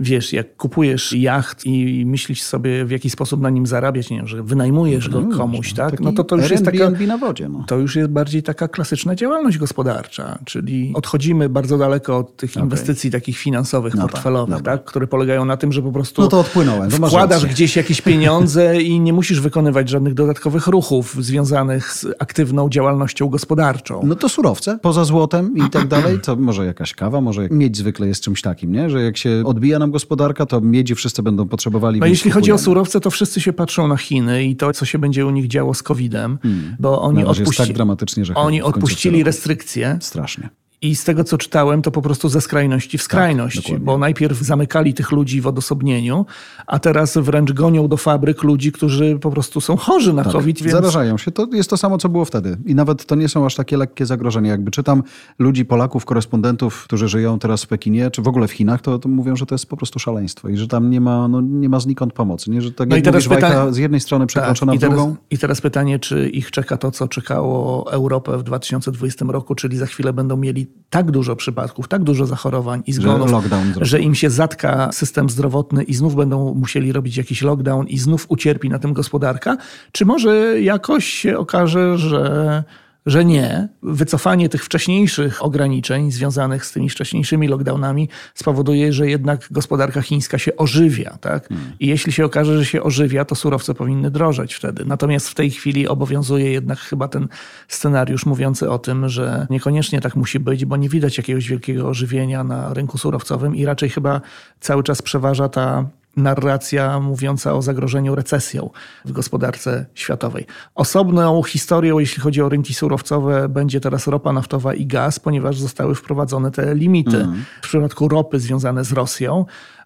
Wiesz, jak kupujesz jacht i myślisz sobie, w jaki sposób na nim zarabiać, nie wiem, że wynajmujesz go komuś, tak? No to to już jest taka, na wodzie, no. To już jest bardziej taka klasyczna działalność gospodarcza, czyli odchodzimy bardzo daleko od tych inwestycji okay. takich finansowych, no portfelowych, tak, tak? które polegają na tym, że po prostu no to odpłynąłem, wkładasz gdzieś jakieś pieniądze i nie musisz wykonywać żadnych dodatkowych ruchów związanych z aktywną działalnością gospodarczą. No to surowce, poza złotem i tak dalej, to może jakaś kawa, może miedź zwykle jest czymś takim, nie? Że jak się odbija nam gospodarka, to miedzi wszyscy będą potrzebowali. No jeśli kupujemy. Chodzi o surowce, to wszyscy się patrzą na Chiny i to, co się będzie u nich działo z kowidem, hmm. bo oni, no, odpuści... tak dramatycznie, że oni odpuścili restrykcje. Strasznie. I z tego, co czytałem, to po prostu ze skrajności w skrajność, tak, bo najpierw zamykali tych ludzi w odosobnieniu, a teraz wręcz gonią do fabryk ludzi, którzy po prostu są chorzy na tak, COVID. Więc... Zarażają się. To jest to samo, co było wtedy. I nawet to nie są aż takie lekkie zagrożenia. Jakby czytam ludzi, Polaków, korespondentów, którzy żyją teraz w Pekinie, czy w ogóle w Chinach, to, to mówią, że to jest po prostu szaleństwo i że tam nie ma, no, nie ma znikąd pomocy. Nie? Że tak, no jak i teraz mówisz, pyta... bajka z jednej strony przekroczona tak, w drugą. I teraz pytanie, czy ich czeka to, co czekało Europę w dwa tysiące dwudziestym roku, czyli za chwilę będą mieli tak dużo przypadków, tak dużo zachorowań i zgonów, że, że im się zatka system zdrowotny i znów będą musieli robić jakiś lockdown i znów ucierpi na tym gospodarka? Czy może jakoś się okaże, że... że nie. Wycofanie tych wcześniejszych ograniczeń związanych z tymi wcześniejszymi lockdownami spowoduje, że jednak gospodarka chińska się ożywia, tak? Hmm. I jeśli się okaże, że się ożywia, to surowce powinny drożeć wtedy. Natomiast w tej chwili obowiązuje jednak chyba ten scenariusz mówiący o tym, że niekoniecznie tak musi być, bo nie widać jakiegoś wielkiego ożywienia na rynku surowcowym i raczej chyba cały czas przeważa ta narracja mówiąca o zagrożeniu recesją w gospodarce światowej. Osobną historią, jeśli chodzi o rynki surowcowe, będzie teraz ropa naftowa i gaz, ponieważ zostały wprowadzone te limity. Mhm. W przypadku ropy związane z Rosją,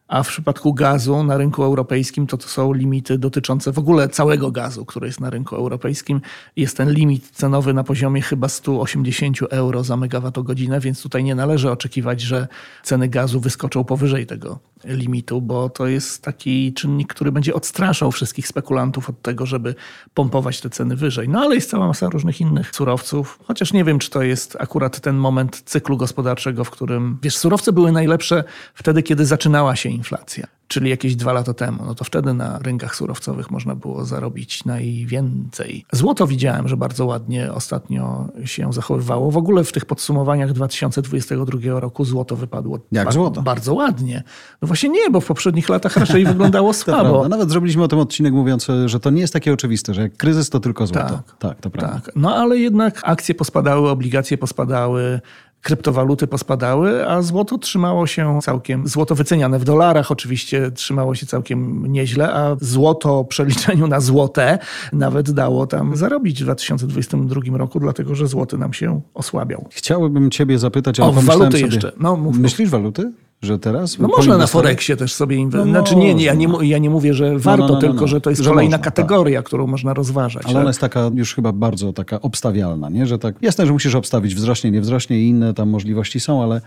a w przypadku gazu na rynku europejskim to, to są limity dotyczące w ogóle całego gazu, który jest na rynku europejskim. Jest ten limit cenowy na poziomie chyba sto osiemdziesiąt euro za megawattogodzinę, więc tutaj nie należy oczekiwać, że ceny gazu wyskoczą powyżej tego limitu, bo to jest taki czynnik, który będzie odstraszał wszystkich spekulantów od tego, żeby pompować te ceny wyżej. No ale jest cała masa różnych innych surowców, chociaż nie wiem, czy to jest akurat ten moment cyklu gospodarczego, w którym, wiesz, surowce były najlepsze wtedy, kiedy zaczynała się inflacja, czyli jakieś dwa lata temu, no to wtedy na rynkach surowcowych można było zarobić najwięcej. Złoto widziałem, że bardzo ładnie ostatnio się zachowywało. W ogóle w tych podsumowaniach dwa tysiące dwudziestego drugiego roku złoto wypadło Jak ba- złoto? bardzo ładnie. No właśnie nie, bo w poprzednich latach raczej wyglądało słabo. Nawet zrobiliśmy o tym odcinek mówiący, że to nie jest takie oczywiste, że jak kryzys to tylko złoto. Tak, tak, to prawda. Tak. No ale jednak akcje pospadały, obligacje pospadały, kryptowaluty pospadały, a złoto trzymało się całkiem, złoto wyceniane w dolarach oczywiście trzymało się całkiem nieźle, a złoto w przeliczeniu na złote nawet dało tam zarobić w dwa tysiące dwudziestym drugim roku, dlatego że złoty nam się osłabiał. Chciałbym ciebie zapytać, ale o waluty sobie... jeszcze. No, mów, Myślisz mów. waluty? Że teraz? No można na Forexie też sobie inwestować. No, znaczy nie, nie ja, nie, ja nie mówię, że warto, no, no, no, tylko no, no. że to jest że kolejna można, kategoria, tak. którą można rozważać. Ale tak? ona jest taka już chyba bardzo taka obstawialna, nie? Że tak, jasne, że musisz obstawić, wzrośnie, nie wzrośnie i inne tam możliwości są, ale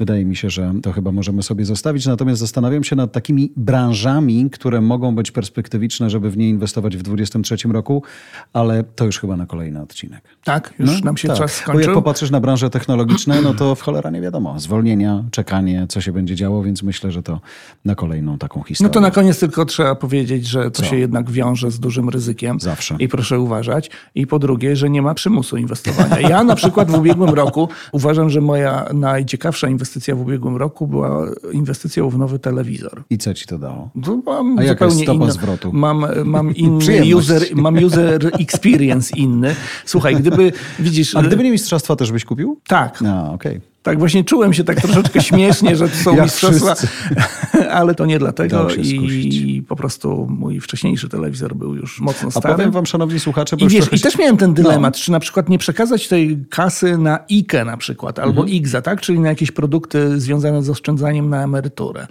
Wydaje mi się, że to chyba możemy sobie zostawić. Natomiast zastanawiam się nad takimi branżami, które mogą być perspektywiczne, żeby w nie inwestować w dwudziestym trzecim roku, ale to już chyba na kolejny odcinek. Tak, już no, nam się tak. czas skończył. Bo jak popatrzysz na branże technologiczne, no to w cholera nie wiadomo. Zwolnienia, czekanie, co się będzie działo, więc myślę, że to na kolejną taką historię. No to na koniec tylko trzeba powiedzieć, że to co? się jednak wiąże z dużym ryzykiem. Zawsze. I proszę uważać. I po drugie, że nie ma przymusu inwestowania. Ja na przykład w ubiegłym roku uważam, że moja najciekawsza inwestycja w ubiegłym roku była inwestycją w nowy telewizor. I co ci to dało? To mam A jaka jest stopa inna. zwrotu? Mam, mam inny user, mam user experience inny. Słuchaj, gdyby widzisz... A gdyby nie mistrzostwa, też byś kupił? Tak. A, okej. Okay. Tak, właśnie czułem się tak troszeczkę śmiesznie, że to są ja mistrzostwa, ale to nie dlatego i po prostu mój wcześniejszy telewizor był już mocno stary. A powiem wam, szanowni słuchacze... Bo I, wiesz, trochę... I też miałem ten dylemat, no. czy na przykład nie przekazać tej kasy na I K E na przykład, albo mhm. I Z A, tak? Czyli na jakieś produkty związane z oszczędzaniem na emeryturę.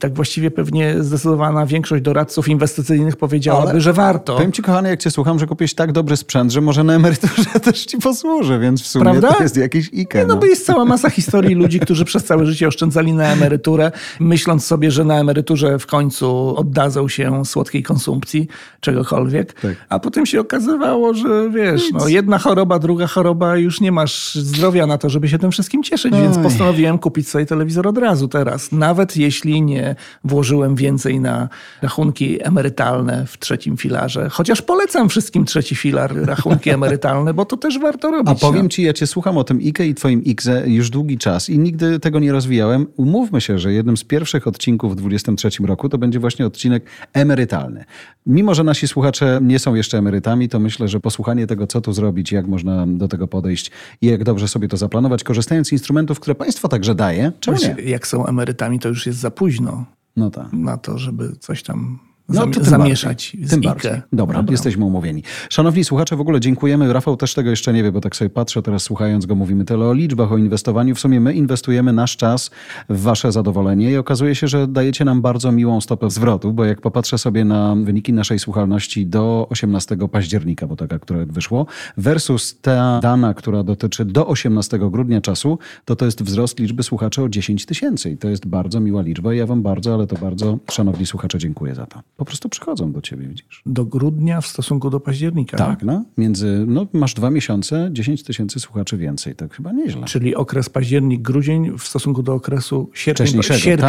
Tak właściwie pewnie zdecydowana większość doradców inwestycyjnych powiedziałaby, ale że warto. Powiem ci, kochany, jak cię słucham, że kupiłeś tak dobry sprzęt, że może na emeryturze też ci posłuży, więc w sumie Prawda? to jest jakiś I K E. No, no bo jest cała masa historii ludzi, którzy przez całe życie oszczędzali na emeryturę, myśląc sobie, że na emeryturze w końcu oddadzą się słodkiej konsumpcji czegokolwiek, tak. a potem się okazywało, że wiesz, no, jedna choroba, druga choroba, już nie masz zdrowia na to, żeby się tym wszystkim cieszyć, Oj. więc postanowiłem kupić sobie telewizor od razu teraz, nawet jeśli nie włożyłem więcej na rachunki emerytalne w trzecim filarze. Chociaż polecam wszystkim trzeci filar, rachunki emerytalne, bo to też warto robić. A powiem no. ci, ja cię słucham o tym I K E i twoim I X E już długi czas i nigdy tego nie rozwijałem. Umówmy się, że jednym z pierwszych odcinków w dwudziestym trzecim roku to będzie właśnie odcinek emerytalny. Mimo że nasi słuchacze nie są jeszcze emerytami, to myślę, że posłuchanie tego, co tu zrobić, jak można do tego podejść i jak dobrze sobie to zaplanować, korzystając z instrumentów, które państwo także daje. Czemu nie? Jak są emerytami, to już jest za późno. No tak. Na to, żeby coś tam no, zam- zamieszać bardziej. z tym I K E. Bardziej. Dobra, Dobra, jesteśmy umówieni. Szanowni słuchacze, w ogóle dziękujemy. Rafał też tego jeszcze nie wie, bo tak sobie patrzę, teraz słuchając go mówimy tyle o liczbach, o inwestowaniu. W sumie my inwestujemy nasz czas w wasze zadowolenie i okazuje się, że dajecie nam bardzo miłą stopę zwrotu, bo jak popatrzę sobie na wyniki naszej słuchalności do osiemnastego października, bo taka, która wyszło, versus ta dana, która dotyczy do osiemnastego grudnia czasu, to to jest wzrost liczby słuchaczy o dziesięć tysięcy i to jest bardzo miła liczba. Ja wam bardzo, ale to bardzo, szanowni słuchacze, dziękuję za to. Po prostu przychodzą do ciebie, widzisz. Do grudnia w stosunku do października. Tak, no. Między, no masz dwa miesiące, dziesięć tysięcy słuchaczy więcej. To chyba nieźle. Czyli okres październik-grudzień w stosunku do okresu sierpień-październik.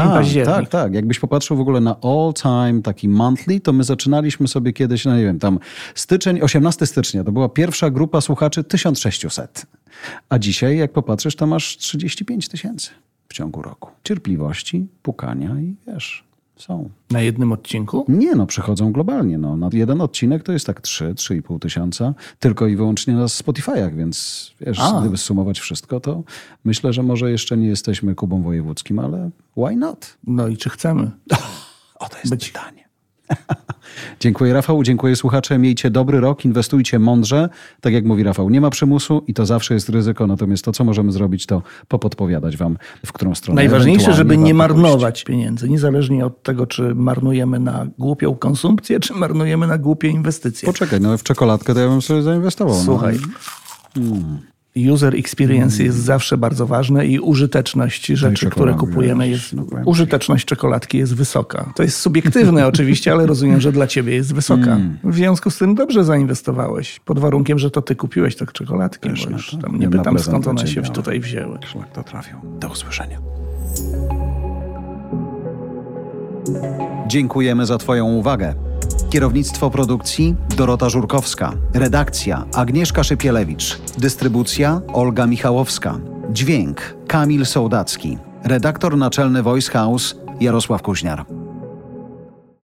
Tak, tak, tak. Jakbyś popatrzył w ogóle na all time, taki monthly, to my zaczynaliśmy sobie kiedyś, no nie wiem, tam styczeń, osiemnastego stycznia. To była pierwsza grupa słuchaczy, tysiąc sześćset. A dzisiaj, jak popatrzysz, to masz trzydzieści pięć tysięcy w ciągu roku. Cierpliwości, pukania i wiesz... Są. Na jednym odcinku? Nie, no przychodzą globalnie. No. Na jeden odcinek to jest tak trzy, trzy i pół tysiąca, tylko i wyłącznie na Spotify'ach, więc wiesz, A. gdyby sumować wszystko, to myślę, że może jeszcze nie jesteśmy Kubą Wojewódzkim, ale why not? No i czy chcemy? O, to jest Być. pytanie. Dziękuję Rafał, dziękuję słuchacze. Miejcie dobry rok, inwestujcie mądrze. Tak jak mówi Rafał, nie ma przymusu i to zawsze jest ryzyko, natomiast to, co możemy zrobić, to popodpowiadać wam, w którą stronę. Najważniejsze, żeby nie marnować pójść. pieniędzy, niezależnie od tego, czy marnujemy na głupią konsumpcję, czy marnujemy na głupie inwestycje. Poczekaj, no w czekoladkę to ja bym sobie zainwestował. Słuchaj. No. Hmm. User experience mm. jest zawsze bardzo ważne i użyteczność rzeczy, no i które kupujemy jest... Użyteczność czekoladki jest wysoka. To jest subiektywne oczywiście, ale rozumiem, że dla ciebie jest wysoka. Mm. W związku z tym dobrze zainwestowałeś. Pod warunkiem, że to ty kupiłeś tak czekoladki. Bo już tam nie, nie pytam, skąd one się miała. tutaj wzięły. Szlak to trafił. Do usłyszenia. Dziękujemy za twoją uwagę. Kierownictwo produkcji Dorota Żurkowska. Redakcja Agnieszka Szypielewicz. Dystrybucja Olga Michałowska. Dźwięk Kamil Sołdacki. Redaktor naczelny Voice House Jarosław Kuźniar.